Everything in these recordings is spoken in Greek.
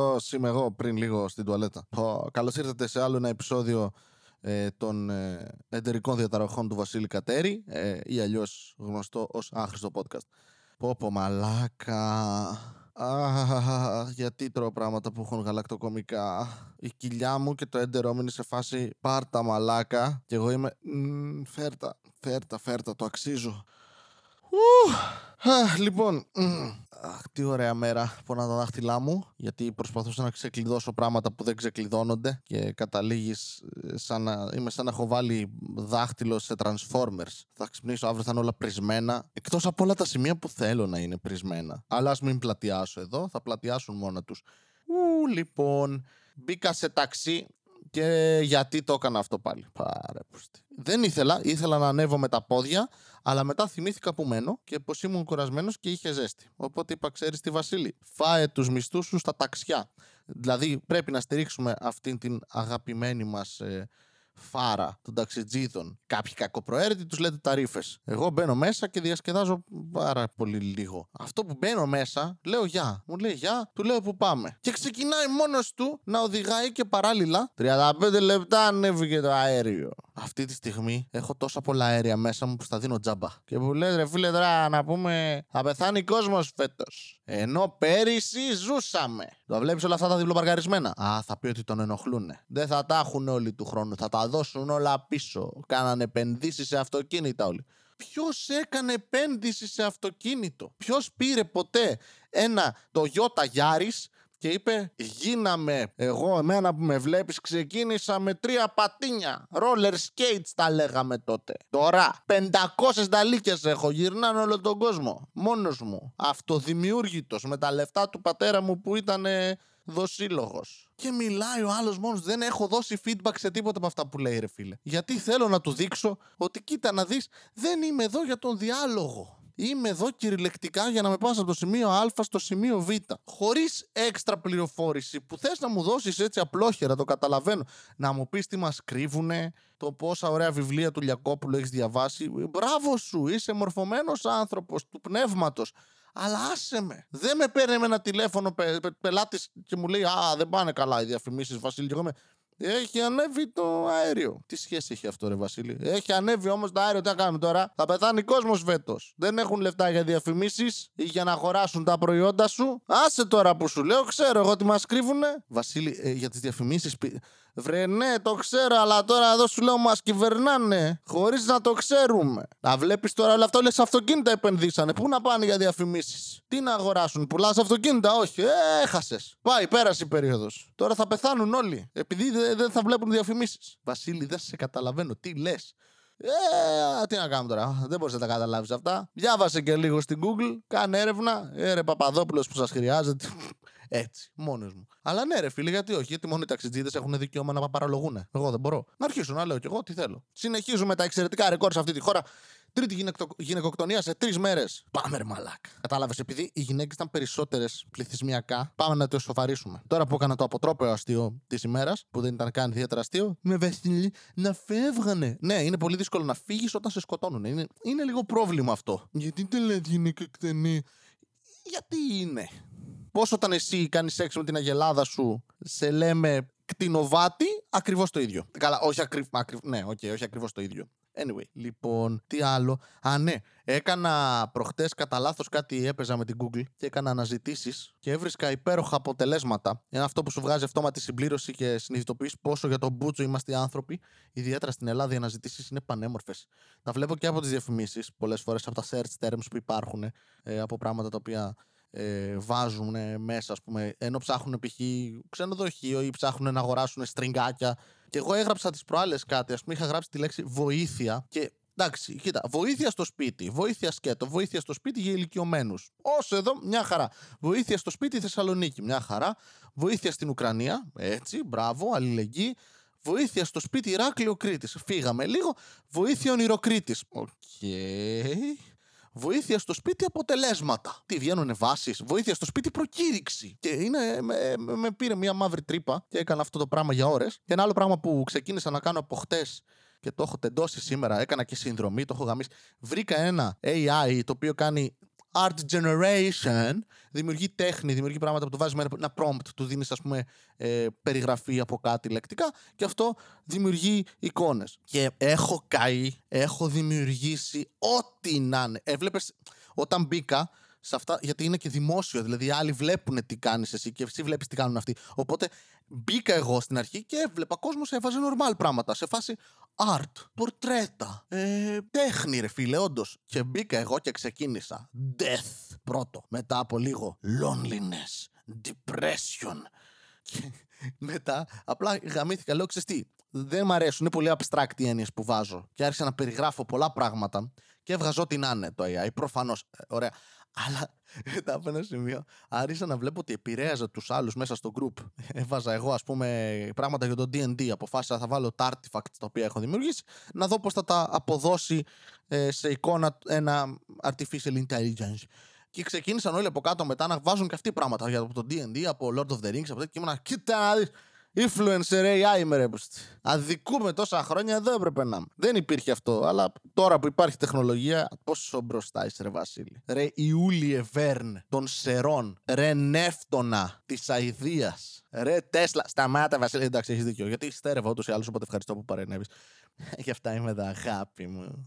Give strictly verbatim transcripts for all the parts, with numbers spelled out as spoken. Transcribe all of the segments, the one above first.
αυτός είμαι εγώ πριν λίγο στην τουαλέτα. Καλώς ήρθατε σε άλλο ένα επεισόδιο ε, των ε, εταιρικών διαταραχών του Βασίλη Κατέρη ε, ή αλλιώς γνωστό ως Άχρηστο Podcast. Πόπο μαλάκα. Αχ, γιατί τρώω πράγματα που έχουν γαλακτοκομικά. Η κοιλιά μου και το έντερό μου είναι σε φάση πάρτα μαλάκα. Και εγώ είμαι μ, φέρτα, φέρτα, φέρτα, το αξίζω. Ου, α, λοιπόν, αχ, τι ωραία μέρα, πονά τα δάχτυλά μου, γιατί προσπαθούσα να ξεκλειδώσω πράγματα που δεν ξεκλειδώνονται και καταλήγεις σαν να, είμαι σαν να έχω βάλει δάχτυλο σε Transformers. Θα ξυπνήσω, αύριο θα είναι όλα πρισμένα, εκτός από όλα τα σημεία που θέλω να είναι πρισμένα. Αλλά ας μην πλατιάσω εδώ, θα πλατιάσουν μόνα τους. Ου, λοιπόν, μπήκα σε ταξί. Και γιατί το έκανα αυτό πάλι. Πάρε πούστη. Δεν ήθελα, ήθελα να ανέβω με τα πόδια, αλλά μετά θυμήθηκα που μένω και πως ήμουν κουρασμένος και είχε ζέστη. Οπότε είπα, ξέρεις τι Βασίλη, φάε τους μισθούς σου στα ταξιά. Δηλαδή πρέπει να στηρίξουμε αυτήν την αγαπημένη μας ε, φάρα των ταξιτζίδων. Κάποιοι κακοπροαίρετοι τους λέτε ταρίφες. Εγώ μπαίνω μέσα και διασκεδάζω πάρα πολύ λίγο. Αυτό που μπαίνω μέσα, λέω γεια. Μου λέει γεια, του λέω που πάμε. Και ξεκινάει μόνος του να οδηγάει και παράλληλα. τριάντα πέντε λεπτά ανέβηκε το αέριο. Αυτή τη στιγμή έχω τόσα πολλά αέρια μέσα μου που στα δίνω τζάμπα. Και μου λέει ρε φίλε τώρα να πούμε θα πεθάνει κόσμος φέτος. Ενώ πέρυσι ζούσαμε. Το βλέπεις όλα αυτά τα διπλοπαρκαρισμένα. Α, θα πει ότι τον ενοχλούνε. Δεν θα τα έχουν όλοι του χρόνου. Θα τα δώσουν όλα πίσω. Κάνανε επενδύσεις σε αυτοκίνητα όλοι. Ποιος έκανε επένδυση σε αυτοκίνητο? Ποιος πήρε ποτέ ένα Toyota Yaris και είπε γίναμε εγώ εμένα που με βλέπεις ξεκίνησα με τρία πατίνια. Roller skates τα λέγαμε τότε. Τώρα πεντακόσιες νταλίκες έχω, γυρνάνε όλο τον κόσμο. Μόνος μου, αυτοδημιούργητος με τα λεφτά του πατέρα μου που ήταν δοσύλλογος. Και μιλάει ο άλλος μόνος, δεν έχω δώσει feedback σε τίποτα από αυτά που λέει ρε φίλε. Γιατί θέλω να του δείξω ότι κοίτα να δεις δεν είμαι εδώ για τον διάλογο. Είμαι εδώ κυριολεκτικά για να με πας από το σημείο Α στο σημείο Β. Χωρίς έξτρα πληροφόρηση που θες να μου δώσεις έτσι απλόχερα, το καταλαβαίνω. Να μου πεις τι μας κρύβουνε, το πόσα ωραία βιβλία του Λιακόπουλου έχεις διαβάσει. Μπράβο σου, είσαι μορφωμένος άνθρωπος του πνεύματος. Αλλά άσε με. Δεν με παίρνει με ένα τηλέφωνο πε, πε, πελάτης και μου λέει α, δεν πάνε καλά οι διαφημίσεις, Βασίλη. Και εγώ με... Έχει ανέβει το αέριο. Τι σχέση έχει αυτό, ρε Βασίλη? Έχει ανέβει όμως το αέριο. Τι να κάνουμε τώρα? Θα πεθάνει κόσμος φέτος. Δεν έχουν λεφτά για διαφημίσεις ή για να αγοράσουν τα προϊόντα σου. Άσε τώρα που σου λέω, ξέρω εγώ τι μας κρύβουνε. Βασίλη, ε, για τις διαφημίσεις. Πι... Βρε, ναι, το ξέρω, αλλά τώρα εδώ σου λέω μας κυβερνάνε. Χωρίς να το ξέρουμε. Να βλέπεις τώρα όλα αυτά, όλες αυτοκίνητα επενδύσανε. Πού να πάνε για διαφημίσεις? Τι να αγοράσουν, πουλάς αυτοκίνητα? Όχι, ε, έχασες. Πάει, πέρασε η περίοδος. Τώρα θα πεθάνουν όλοι. Επειδή δεν θα βλέπουν διαφημίσεις. Βασίλη, δεν σε καταλαβαίνω. Τι λες? Ε, τι να κάνουμε τώρα, δεν μπορείς να τα καταλάβεις αυτά. Διάβασε και λίγο στην Google, κάνε έρευνα. Ε, ρε Παπαδόπουλος που σας χρειάζεται. Έτσι, μόνος μου. Αλλά ναι, ρε φίλε, γιατί όχι, γιατί μόνο οι ταξιτζίδες έχουν δικαίωμα να παραλογούν. Εγώ δεν μπορώ. Να αρχίσω να λέω κι εγώ τι θέλω. Συνεχίζουμε τα εξαιρετικά ρεκόρ σε αυτή τη χώρα. Τρίτη γυναικτο... γυναικοκτονία σε τρεις μέρες. Πάμε, ρε μαλάκα. Κατάλαβες, επειδή οι γυναίκες ήταν περισσότερες πληθυσμιακά, πάμε να το σοβαρήσουμε. Τώρα που έκανα το αποτρόπαιο αστείο της ημέρας, που δεν ήταν καν ιδιαίτερα αστείο, με βέστηνε να φεύγανε. Ναι, είναι πολύ δύσκολο να φύγεις όταν σε σκοτώνουν. Είναι, είναι λίγο πρόβλημα αυτό. Γιατί δεν λέτε γυναικοκτονία? Γιατί είναι. Πώς όταν εσύ κάνεις σεξ με την αγελάδα σου, σε λέμε κτηνοβάτη, ακριβώς το ίδιο. Καλά, όχι ακριβώς. Ακρι... Ναι, okay, όχι ακριβώς το ίδιο. Anyway, λοιπόν, τι άλλο. Α, ναι, έκανα προχτές κατά λάθος κάτι, έπαιζα με την Google και έκανα αναζητήσεις και έβρισκα υπέροχα αποτελέσματα. Είναι αυτό που σου βγάζει αυτόματη συμπλήρωση και συνειδητοποιείς πόσο για τον μπούτσο είμαστε άνθρωποι. Ιδιαίτερα στην Ελλάδα οι αναζητήσεις είναι πανέμορφες. Τα βλέπω και από τις διαφημίσεις, πολλές φορές από τα search terms που υπάρχουν, ε, από πράγματα τα οποία. Ε, βάζουν ε, μέσα, ας πούμε, ενώ ψάχνουν π.χ. ξενοδοχείο ή ψάχνουν να αγοράσουν στριγκάκια. Και εγώ έγραψα τις προάλλες κάτι, ας πούμε, είχα γράψει τη λέξη βοήθεια. Και εντάξει, κοίτα, βοήθεια στο σπίτι, βοήθεια σκέτο, βοήθεια στο σπίτι για ηλικιωμένους. Όσο εδώ, μια χαρά. Βοήθεια στο σπίτι Θεσσαλονίκη, μια χαρά. Βοήθεια στην Ουκρανία, έτσι, μπράβο, αλληλεγγύη. Βοήθεια στο σπίτι Ηράκλειο Κρήτης. Φύγαμε λίγο. Βοήθεια Ονειροκρήτης. Οκ. Okay. Βοήθεια στο σπίτι αποτελέσματα. Τι βγαίνουνε βάσεις? Βοήθεια στο σπίτι προκήρυξη. Και είναι, με, με πήρε μια μαύρη τρύπα και έκανα αυτό το πράγμα για ώρες. Και ένα άλλο πράγμα που ξεκίνησα να κάνω από χτες και το έχω τεντώσει σήμερα, έκανα και συνδρομή, το έχω γαμίσει. Βρήκα ένα έι άι το οποίο κάνει art generation, δημιουργεί τέχνη, δημιουργεί πράγματα που του βάζεις με ένα prompt, του δίνεις ας πούμε ε, περιγραφή από κάτι λεκτικά και αυτό δημιουργεί εικόνες. Και έχω καεί, έχω δημιουργήσει ό,τι να είναι. Έβλεπες όταν μπήκα σε αυτά, γιατί είναι και δημόσιο, δηλαδή άλλοι βλέπουν τι κάνεις εσύ και εσύ βλέπεις τι κάνουν αυτοί. Οπότε μπήκα εγώ στην αρχή και έβλεπα κόσμος έβαζε normal πράγματα σε φάση art, πορτρέτα, ε, τέχνη ρε φίλε όντως. Και μπήκα εγώ και ξεκίνησα death πρώτο, μετά από λίγο loneliness, depression και μετά απλά γαμήθηκα, λέω ξέρεις τι, δεν μ' αρέσουν, είναι πολύ abstract οι έννοιες που βάζω και άρχισα να περιγράφω πολλά πράγματα και έβγαζω την άνε το έι άι προφανώς, ε, ωραία. Αλλά μετά από ένα σημείο άρχισα να βλέπω ότι επηρέαζα τους άλλους μέσα στο group. Έβαζα εγώ ας πούμε πράγματα για το ντι εντ ντι. Αποφάσισα θα βάλω τα artifacts τα οποία έχω δημιουργήσει, να δω πώς θα τα αποδώσει ε, σε εικόνα ένα artificial intelligence. Και ξεκίνησαν όλοι από κάτω μετά να βάζουν και αυτοί πράγματα για το ντι εντ ντι, από Lord of the Rings, από τέτοια. Και ήμουν, κοίτα, influencer έι άι είμαι ρε. Αδικούμε τόσα χρόνια, εδώ έπρεπε να είμαι. Δεν υπήρχε αυτό, αλλά τώρα που υπάρχει τεχνολογία, πόσο μπροστά είσαι ρε Βασίλη. Ρε Ιούλιε Βέρν των Σερών, ρε Νεύτωνα της αηδίας, ρε Τέσλα. Σταμάτα Βασίλη, εντάξει έχεις δίκιο, γιατί στέρευα ούτως ή άλλως, οπότε ευχαριστώ που παρενέβεις. Γι' αυτά είμαι εδώ, αγάπη μου.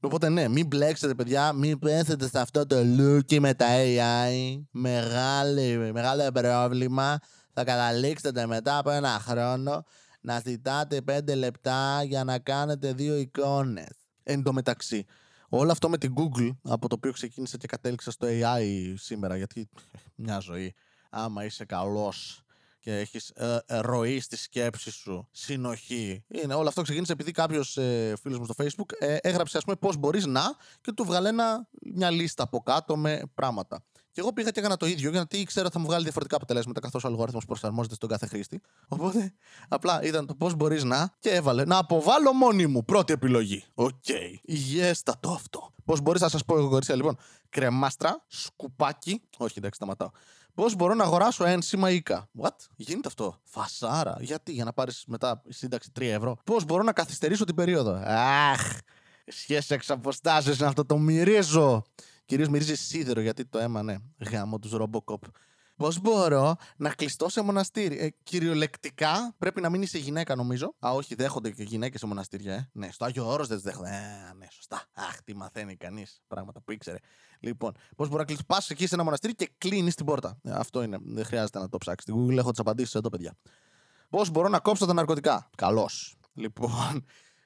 Οπότε ναι, μην μπλέξετε παιδιά, μην πέθετε σε αυτό το λούκι με τα έι άι. Μεγάλη, μεγάλο πρόβλημα. Θα καταλήξετε μετά από ένα χρόνο να ζητάτε πέντε λεπτά για να κάνετε δύο εικόνες. Εν τω μεταξύ, όλο αυτό με την Google, από το οποίο ξεκίνησε και κατέληξα στο έι άι σήμερα, γιατί μια ζωή, άμα είσαι καλός και έχεις ε, ε, ροή στη σκέψη σου, συνοχή. Είναι, όλο αυτό ξεκίνησε επειδή κάποιος ε, φίλος μου στο Facebook ε, έγραψε ας πούμε πώς μπορείς να, και του βγάλε ένα, μια λίστα από κάτω με πράγματα. Και εγώ πήγα και έκανα το ίδιο, γιατί ήξερα ότι θα μου βγάλει διαφορετικά αποτελέσματα, καθώς ο αλγόριθμος προσαρμόζεται στον κάθε χρήστη. Οπότε απλά ήταν το πώς μπορείς να, και έβαλε να αποβάλω μόνη μου. Πρώτη επιλογή. Οκ. Okay. Υγιέστατο αυτό. Πώς μπορείς να σας πω εγώ, κορίτσια, λοιπόν. Κρεμάστρα, σκουπάκι. Όχι, εντάξει, σταματάω. Πώς μπορώ να αγοράσω ένσημα οίκα. What? Γίνεται αυτό. Φασάρα. Γιατί, για να πάρεις μετά σύνταξη τρία ευρώ. Πώς μπορώ να καθυστερήσω την περίοδο. Αχ. Σχέση εξ αποστάσεως είναι αυτό, το μυρίζω. Κυρίως μυρίζει σίδερο, γιατί το αίμα, ναι, γάμο τους Ρομποκοπ. Πώς μπορώ να κλειστώ σε μοναστήρι. Ε, κυριολεκτικά πρέπει να μην είσαι γυναίκα, νομίζω. Α, όχι, δέχονται και γυναίκες σε μοναστήρια, ε. Ναι, στο Άγιο Όρος δεν τις δέχονται. Ε, ναι, σωστά. Αχ, τι μαθαίνει κανείς. Πράγματα που ήξερε. Λοιπόν, πώς μπορώ να κλειστώ. Πας εκεί σε ένα μοναστήρι και κλείνεις την πόρτα. Ε, αυτό είναι. Δεν χρειάζεται να το ψάξεις. Στην Google έχω τις απαντήσεις εδώ, παιδιά. Πώς μπορώ να κόψω τα ναρκωτικά. Καλώς. Λοιπόν.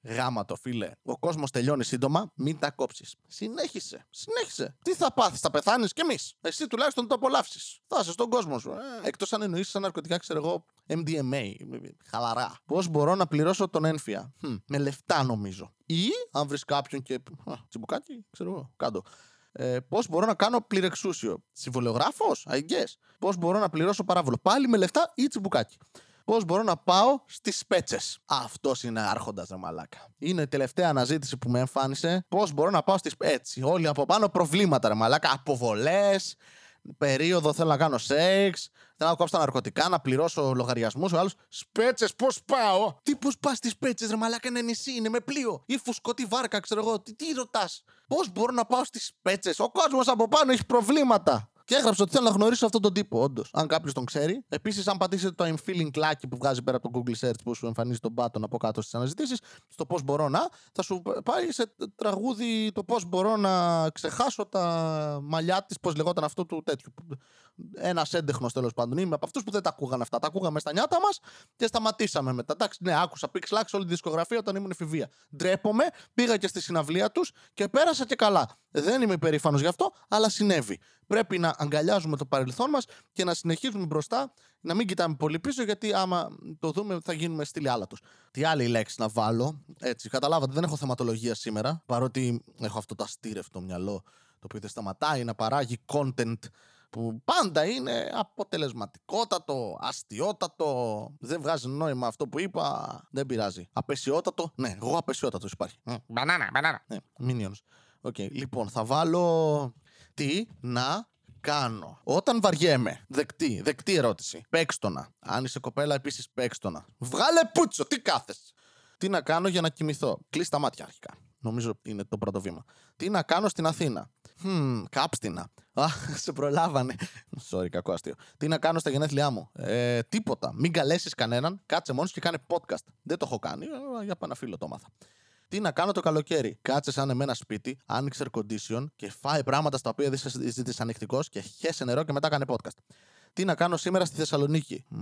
Γάμα το φίλε. Ο κόσμος τελειώνει σύντομα, μην τα κόψεις. Συνέχισε, συνέχισε. Τι θα πάθεις, θα πεθάνεις κι εμείς. Εσύ τουλάχιστον το απολαύσεις. Θα είσαι στον κόσμο σου. Ε, εκτός αν εννοήσεις σαν ναρκωτικά, ξέρω εγώ, εμ ντι εμ έι. Χαλαρά. Πώς μπορώ να πληρώσω τον ένφια. Hm, με λεφτά νομίζω. Ή αν βρεις κάποιον και. Α, τσιμπουκάκι, ξέρω εγώ, κάτω. Ε, πώς μπορώ να κάνω πληρεξούσιο. Συμβολιογράφος, I guess. Πώς μπορώ να πληρώσω παράβολο. Πάλι με λεφτά ή τσιμπουκάκι. Πώς μπορώ να πάω στις πέτσες. Αυτός είναι άρχοντας, ρε μαλάκα. Είναι η τελευταία αναζήτηση που με εμφάνισε. Πώς μπορώ να πάω στις πέτσες. Όλοι από πάνω προβλήματα, ρε μαλάκα. Αποβολές, περίοδο θέλω να κάνω σεξ, θέλω να κόψω τα ναρκωτικά, να πληρώσω λογαριασμούς. Ο άλλος, σπέτσες, πώς πάω. Τι πώς πας στις πέτσες, ρε μαλάκα, είναι νησί, είναι με πλοίο. Ή φουσκωτή βάρκα, ξέρω εγώ. Τι, τι ρωτάς. Πώς μπορώ να πάω στις πέτσες. Ο κόσμος από πάνω έχει προβλήματα. Και έγραψε ότι θέλω να γνωρίσω αυτόν τον τύπο, όντως. Αν κάποιος τον ξέρει. Επίσης, αν πατήσετε το I'm feeling lucky που βγάζει πέρα από το Google Search που σου εμφανίζει τον button από κάτω στις αναζητήσεις, στο πώς μπορώ να, θα σου πάει σε τραγούδι το πώς μπορώ να ξεχάσω τα μαλλιά της, πώς λεγόταν αυτό του τέτοιου. Ένας έντεχνος τέλος πάντων. Είμαι από αυτούς που δεν τα ακούγαν αυτά. Τα ακούγαμε στα νιάτα μας και σταματήσαμε μετά. Εντάξει, ναι, άκουσα Πήξ Λάξ όλη τη δισκογραφία όταν ήμουν εφηβεία. Ντρέπομαι, πήγα και στη συναυλία τους και πέρασα και καλά. Δεν είμαι υπερήφανος γι' αυτό, αλλά συνέβη. Πρέπει να αγκαλιάζουμε το παρελθόν μας και να συνεχίζουμε μπροστά, να μην κοιτάμε πολύ πίσω, γιατί άμα το δούμε θα γίνουμε στήλοι άλλα τους. Τι άλλη λέξη να βάλω. Έτσι, καταλάβατε, δεν έχω θεματολογία σήμερα, παρότι έχω αυτό το αστήρευτο μυαλό, το οποίο δεν σταματάει να παράγει content που πάντα είναι αποτελεσματικότατο, αστιότατο, δεν βγάζει νόημα αυτό που είπα, δεν πειράζει. Απεσιότατο, ναι, εγώ απεσιότατος υπάρχει. Μπανάνα, μπανάνα. Ναι, μίνιονς. Οκ, λοιπόν, θα βάλω... Τι να κάνω. Όταν βαριέμαι. Δεκτή, δεκτή ερώτηση. Παίξτονα. Αν είσαι κοπέλα, επίσης παίξτονα. Βγάλε πούτσο, τι κάθεσαι. Τι να κάνω για να κοιμηθώ. Κλείς τα μάτια αρχικά. Νομίζω είναι το πρώτο βήμα. Τι να κάνω στην Αθήνα. Χμ, κάψτινα. Α, σε προλάβανε. Sorry, κακό αστείο. Τι να κάνω στα γενέθλιά μου. Ε, τίποτα. Μην καλέσεις κανέναν. Κάτσε μόνος και κάνε podcast. Δεν το έχω κάνει. Ε, για πάνω φίλο το μάθα. Τι να κάνω το καλοκαίρι. Κάτσε σαν εμένα σπίτι, άνοιξε air condition και φάει πράγματα στα οποία είσαι δυσανεκτικός και χέσε νερό και μετά κάνε podcast. Τι να κάνω σήμερα στη Θεσσαλονίκη. Mm,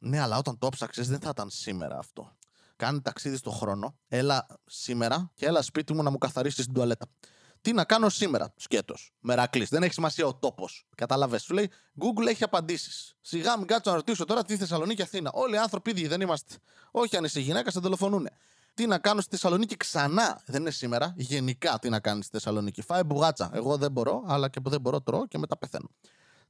ναι, αλλά όταν το ψάξες δεν θα ήταν σήμερα αυτό. Κάνε ταξίδι στο χρόνο, έλα σήμερα και έλα σπίτι μου να μου καθαρίσεις την τουαλέτα. Τι να κάνω σήμερα, σκέτος, μερακλής, δεν έχει σημασία ο τόπος. Κατάλαβες, σου λέει, Google έχει απαντήσεις. Σιγά μην κάτσω να ρωτήσω τώρα τι Θεσσαλονίκη, Αθήνα. Όλοι οι άνθρωποι ίδιοι δεν είμαστε. Όχι αν είσαι γυναίκα, σε δολοφονούνε. Τι να κάνω στη Θεσσαλονίκη ξανά, δεν είναι σήμερα. Γενικά τι να κάνεις στη Θεσσαλονίκη. Φάε μπουγάτσα. Εγώ δεν μπορώ, αλλά και που δεν μπορώ τρώω και μετά πεθαίνω.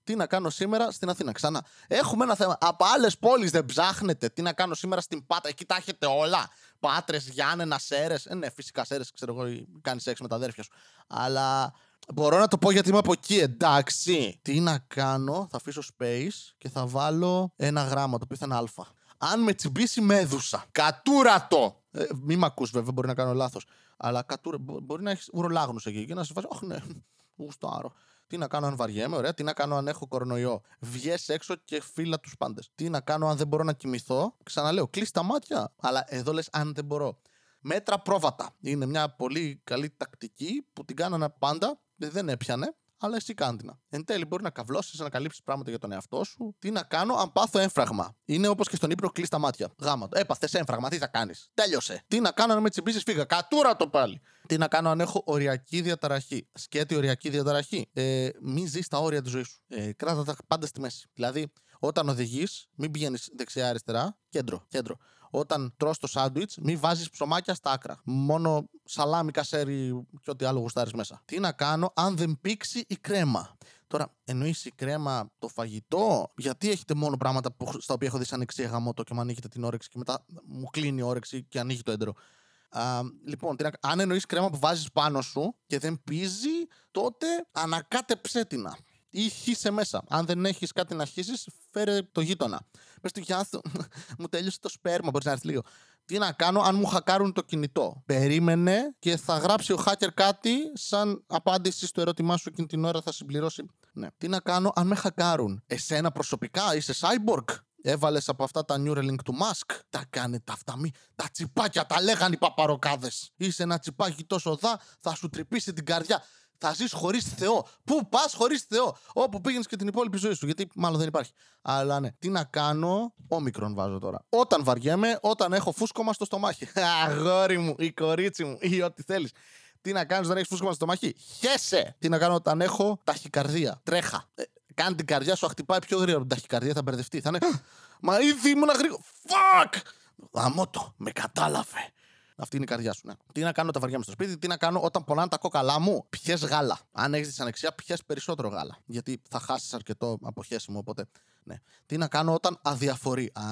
Τι να κάνω σήμερα στην Αθήνα. Ξανά. Έχουμε ένα θέμα. Από άλλες πόλεις δεν ψάχνετε. Τι να κάνω σήμερα στην Πάτρα. Εκεί τα έχετε όλα. Πάτρες, Γιάννενα, Σέρες. Ε, ναι, φυσικά Σέρες, ξέρω εγώ, κάνεις σεξ με τα αδέρφια σου. Αλλά μπορώ να το πω γιατί είμαι από εκεί. Εντάξει. Τι να κάνω. Θα αφήσω space και θα βάλω ένα γράμμα το οποίο θα είναι αλφα. Αν με τσιμπήσει μέδουσα. Κατούρατο. Ε, μη μ' ακούς βέβαια, μπορεί να κάνω λάθος. Αλλά κατούρα, μπορεί να έχεις ουρολάγνους εκεί και να σε βάζει. Αχ, ναι, γουστάρω. Τι να κάνω αν βαριέμαι, ωραία. Τι να κάνω αν έχω κορονοϊό. Βγες έξω και φύλα τους πάντες. Τι να κάνω αν δεν μπορώ να κοιμηθώ. Ξαναλέω, κλείς τα μάτια. Αλλά εδώ λες αν δεν μπορώ. Μέτρα πρόβατα. Είναι μια πολύ καλή τακτική που την κάνανε πάντα. Δεν έπιανε, αλλά εσύ κάντινα. Εν τέλει, μπορεί να καυλώσεις, να καλύψεις πράγματα για τον εαυτό σου. Τι να κάνω αν πάθω έμφραγμα. Είναι όπως και στον ύπνο, κλείς τα μάτια. Γάμα το. Έπαθες έμφραγμα, τι θα κάνεις. Τέλειωσε. Τι να κάνω αν με τσιμπήσεις, φύγα. Κατούρα το πάλι. Τι να κάνω αν έχω οριακή διαταραχή. Σκέτη οριακή διαταραχή. Ε, μην ζεις τα όρια της ζωής σου. Ε, κράτα τα πάντα στη μέση. Δηλαδή, όταν οδηγείς, μην πηγαίνεις δεξιά-αριστερά. Κέντρο, κέντρο. Όταν τρως το σάντουιτς, μην βάζεις ψωμάκια στα άκρα. Μόνο σαλάμι, κασέρι και ό,τι άλλο γουστάρεις μέσα. Τι να κάνω αν δεν πήξει η κρέμα. Τώρα, εννοείς η κρέμα το φαγητό, γιατί έχετε μόνο πράγματα που, στα οποία έχω δυσανεξία γαμώτο και μου ανοίγετε την όρεξη και μετά μου κλείνει η όρεξη και ανοίγει το έντερο. Α, λοιπόν, τι να, αν εννοείς κρέμα που βάζεις πάνω σου και δεν πίζει, τότε ανακάτεψέ την. Ή χύσε μέσα. Αν δεν έχεις κάτι να χύσεις, φέρε το γείτονα. Πες του Γιάνθου, μου τελείωσε το σπέρμα, μπορείς να έρθει λίγο. Τι να κάνω αν μου χακάρουν το κινητό. Περίμενε και θα γράψει ο hacker κάτι σαν απάντηση στο ερώτημά σου εκείνη την ώρα θα συμπληρώσει. Ναι. Τι να κάνω αν με χακάρουν. Εσένα προσωπικά, είσαι cyborg. Έβαλες από αυτά τα Neuralink του Musk. Τα κάνετε αυτά μη. Τα τσιπάκια τα λέγανε οι παπαροκάδες. Είσαι ένα τσιπάκι τόσο δα, θα σου τρυπήσει την καρδιά. Θα ζεις χωρίς Θεό. Πού πας χωρίς Θεό. Όπου πήγαινες και την υπόλοιπη ζωή σου. Γιατί μάλλον δεν υπάρχει. Αλλά ναι. Τι να κάνω. Όμικρον βάζω τώρα. Όταν βαριέμαι, όταν έχω φούσκωμα στο στομάχι. Αγόρι μου, η κορίτσι μου, ή ό,τι θέλεις. Τι να κάνεις όταν έχεις φούσκωμα στο στομάχι. Χέσε. Τι να κάνω όταν έχω ταχυκαρδία. Τρέχα. Ε, κάνε την καρδιά σου, χτυπάει πιο γρήγορα την ταχυκαρδία. Θα μπερδευτεί. Θα είναι. Μα ήδη ήμουν γρήγορα. Φακ. Αμότο. Με κατάλαβε. Αυτή είναι η καρδιά σου, ναι. Τι να κάνω όταν βαριάμαι στο σπίτι, τι να κάνω όταν πονάνε τα κόκαλά μου. Πιες γάλα. Αν έχεις δυσανεξία, πιες περισσότερο γάλα. Γιατί θα χάσεις αρκετό αποχέσιμο, οπότε. Ναι. Τι να κάνω όταν αδιαφορεί. Α.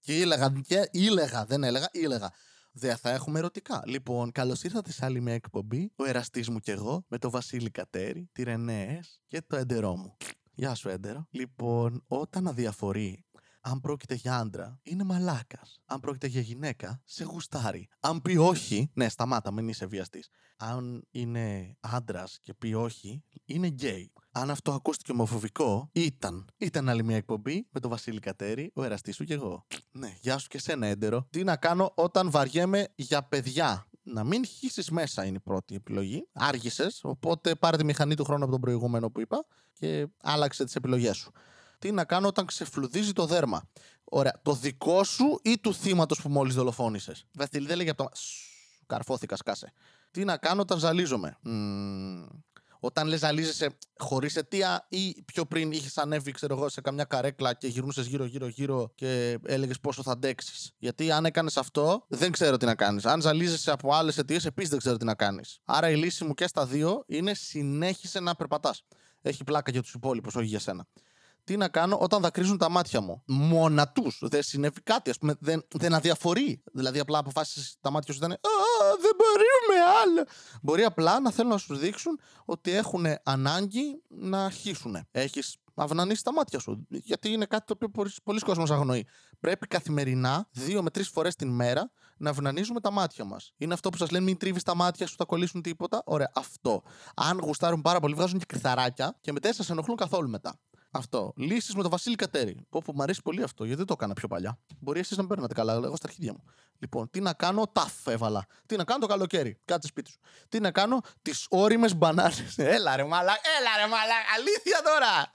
Και ήλεγα, και ήλεγα, δεν έλεγα, ήλεγα. Δεν θα έχουμε ερωτικά. Λοιπόν, καλώς ήρθατε σε άλλη μια εκπομπή. Ο εραστής μου κι εγώ, με τον Βασίλη Κατέρη, τη Ρενέες και το έντερό μου. Γεια σου, έντερο. Λοιπόν, όταν αδιαφορεί. Αν πρόκειται για άντρα, είναι μαλάκας. Αν πρόκειται για γυναίκα, σε γουστάρει. Αν πει όχι, ναι, σταμάτα, μην είσαι βιαστής. Αν είναι άντρας και πει όχι, είναι γκέι. Αν αυτό ακούστηκε ομοφοβικό, ήταν. Ήταν άλλη μια εκπομπή με τον Βασίλη Κατέρη, ο εραστής σου και εγώ. Ναι, γεια σου και σένα, έντερο. Τι να κάνω όταν βαριέμαι για παιδιά. Να μην χύσεις μέσα είναι η πρώτη επιλογή. Άργησες, οπότε πάρε τη μηχανή του χρόνου από τον προηγούμενο που είπα και άλλαξε τις επιλογές σου. Τι να κάνω όταν ξεφλουδίζει το δέρμα. Ωραία. Το δικό σου ή του θύματος που μόλις δολοφόνησες. Βασίλη, δεν λέγε από το. Καρφώθηκα, σκάσε. Τι να κάνω όταν ζαλίζομαι. Mm. Όταν λες ζαλίζεσαι χωρίς αιτία ή πιο πριν είχες ανέβει, ξέρω εγώ, σε καμιά καρέκλα και γυρνούσες γύρω-γύρω-γύρω και έλεγες πόσο θα αντέξεις. Γιατί αν έκανες αυτό, δεν ξέρω τι να κάνεις. Αν ζαλίζεσαι από άλλες αιτίες, επίσης δεν ξέρω τι να κάνεις. Άρα η λύση μου και στα δύο είναι συνέχισε να περπατάς. Έχει πλάκα για τους υπόλοιπους, όχι για σένα. Τι να κάνω όταν δακρύζουν τα μάτια μου. Μόνα τους. Δεν συνέβη κάτι. Ας πούμε, δεν, δεν αδιαφορεί. Δηλαδή, απλά αποφάσισες τα μάτια σου ήταν. Α, δεν μπορούμε άλλο. Μπορεί απλά να θέλουν να σου δείξουν ότι έχουν ανάγκη να χύσουν. Έχεις αυνανείς τα μάτια σου. Γιατί είναι κάτι το οποίο πολλοί κόσμος αγνοεί. Πρέπει καθημερινά, δύο με τρεις φορές την μέρα, να αυνανίζουμε τα μάτια μας. Είναι αυτό που σας λένε: μην τρίβεις τα μάτια σου, θα κολλήσουν τίποτα. Ωραία, αυτό. Αν γουστάρουν πάρα πολύ, βγάζουν και κρυθαράκια και μετά σας ενοχλούν καθόλου μετά. Αυτό. Λύσεις με τον Βασίλη Κατέρη. Όπου μου αρέσει πολύ αυτό, γιατί δεν το έκανα πιο παλιά. Μπορεί εσείς να μην παίρνατε καλά, εγώ στα αρχίδια μου. Λοιπόν, τι να κάνω, ταφ έβαλα. Τι να κάνω το καλοκαίρι, κάτσε σπίτι σου. Τι να κάνω, τις ώριμες μπανάνες. Έλα ρε μαλάκα, έλα ρε μαλάκα, αλήθεια τώρα.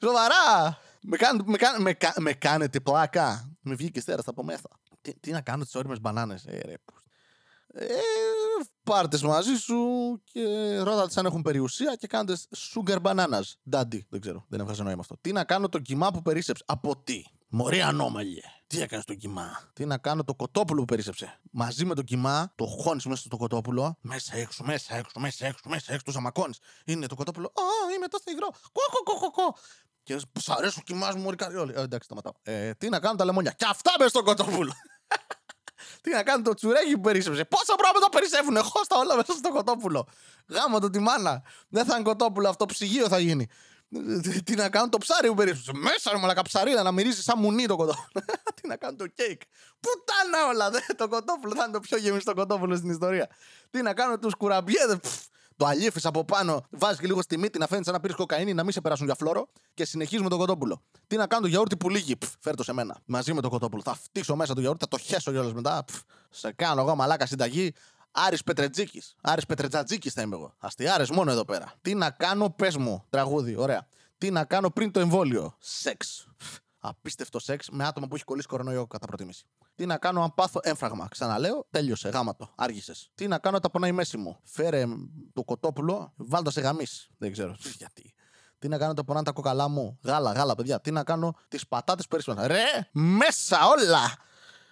Σοβαρά. Με, κάν, με, κάν, με, κάν, με κάνετε πλάκα. Με βγήκε στέρα, θα πω μέσα. Τι, τι να κάνω τις ώριμες μπανάνες, ε, ρε. Ε, πάρτες μαζί σου και ρώτατες αν έχουν περιουσία και κάντε sugar bananas. Daddy, δεν ξέρω, δεν έβγαζε νόημα αυτό. Τι να κάνω το κιμά που περίσσεψε. Από τι. Μωρή ανώμαλη. Τι έκανε το κιμά. Τι να κάνω το κοτόπουλο που περίσσεψε. Μαζί με το κιμά, το χώνεις μέσα στο κοτόπουλο. Μέσα έξω, μέσα έξω, μέσα έξω, μέσα έξω. Το ζαμακώνεις. Είναι το κοτόπουλο. Α, είμαι τόσο υγρό. Κοκοκοκοκο. Και σ' αρέσει ο κιμάς μου, μωρή καριόλη. Ε, εντάξει, σταματάω. Ε, τι να κάνω τα λεμόνια. Και αυτά μέσα στο κοτόπουλο. Τι να κάνω το τσουρέκι που περίσσεψε. Πόσα πράγματα περισεύουν. Εγώ στα όλα μέσα στο κοτόπουλο. Γάμα το τη μάνα. Δεν θα είναι κοτόπουλο αυτό, ψυγείο θα γίνει. Τι να κάνω το ψάρι που περίσσεψε. Μέσα ρε μαλακα ψαρίλα να μυρίζει σαν μουνί το κοτόπουλο. Τι να κάνω το κέικ. Πουτάνα όλα. Δε. Το κοτόπουλο θα είναι το πιο γεμιστό κοτόπουλο στην ιστορία. Τι να κάνω του κουραμπιέδε. Το αλήφεις από πάνω, βάζεις και λίγο στη μύτη να φαίνεται σαν να πήρες κοκαίνη, να μην σε περάσουν για φλόρο και συνεχίζουμε το κοτόπουλο. Τι να κάνω το γιαούρτι που λύγει, φέρτο σε μένα. Μαζί με το κοτόπουλο. Θα φτύξω μέσα το γιαούρτι, θα το χέσω κιόλας μετά. Πφ, σε κάνω εγώ μαλάκα συνταγή. Άρης Πετρετζίκης. Άρης Πετρετζίκης θα είμαι εγώ. Αστιάρες μόνο εδώ πέρα. Τι να κάνω, πες μου, τραγούδι, ωραία. Τι να κάνω πριν το εμβόλιο. Σεξ. Απίστευτο σεξ με άτομα που έχει κολλήσει κορονοϊό κατά προτίμηση. Τι να κάνω αν πάθω έμφραγμα. Ξαναλέω, τέλειωσε, γάματο, άργησες. Τι να κάνω όταν πονάει η μέση μου. Φέρε το κοτόπουλο, βάλτα σε γαμίς. Δεν ξέρω γιατί. Τι να κάνω όταν πονάνε τα κοκαλά μου. Γάλα, γάλα, παιδιά. Τι να κάνω τις πατάτες περίσσιμα. Ρε, μέσα όλα.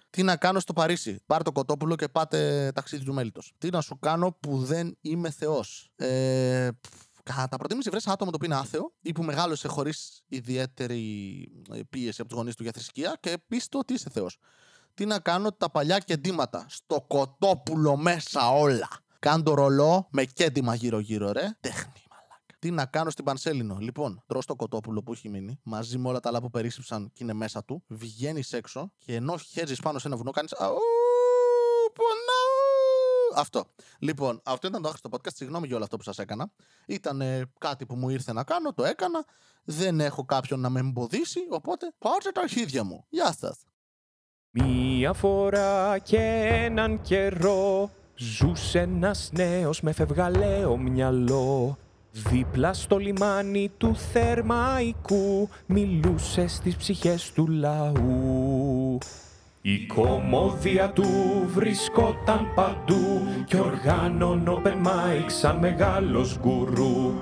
Τι να κάνω στο Παρίσι. Πάρε το κοτόπουλο και πάτε ταξίδι του μέλιτος. Τι να σου κάνω που δεν είμαι θεός. Ε, Κατά προτίμηση βρες άτομο το οποίο είναι άθεο ή που μεγάλωσε χωρίς ιδιαίτερη πίεση από τους γονείς του για θρησκεία και πίστω ότι είσαι θεός. Τι να κάνω τα παλιά κεντήματα. Στο κοτόπουλο μέσα όλα. Κάντο ρολό με κέντημα γύρω-γύρω, ρε. Τέχνη, μαλάκα. Τι να κάνω στην Πανσέλινο. Λοιπόν, τρως το κοτόπουλο που έχει μείνει μαζί με όλα τα άλλα που περίσσεψαν και είναι μέσα του. Βγαίνεις έξω και ενώ χέζεις πάνω σε ένα βουνό κάνεις. Αου, πονάω. Αυτό. Λοιπόν, αυτό ήταν το άχρηστο podcast. Συγγνώμη για όλο αυτό που σας έκανα. Ήταν ε, κάτι που μου ήρθε να κάνω, το έκανα. Δεν έχω κάποιον να με εμποδίσει, οπότε πάρτε τα αρχίδια μου. Γεια σας. Μία φορά και έναν καιρό ζούσε ένας νέος με φευγαλαίο μυαλό. Δίπλα στο λιμάνι του Θερμαϊκού μιλούσε στις ψυχές του λαού. Η κομμόδια του βρισκόταν παντού και οργάνων open mic σαν μεγάλος γκουρού.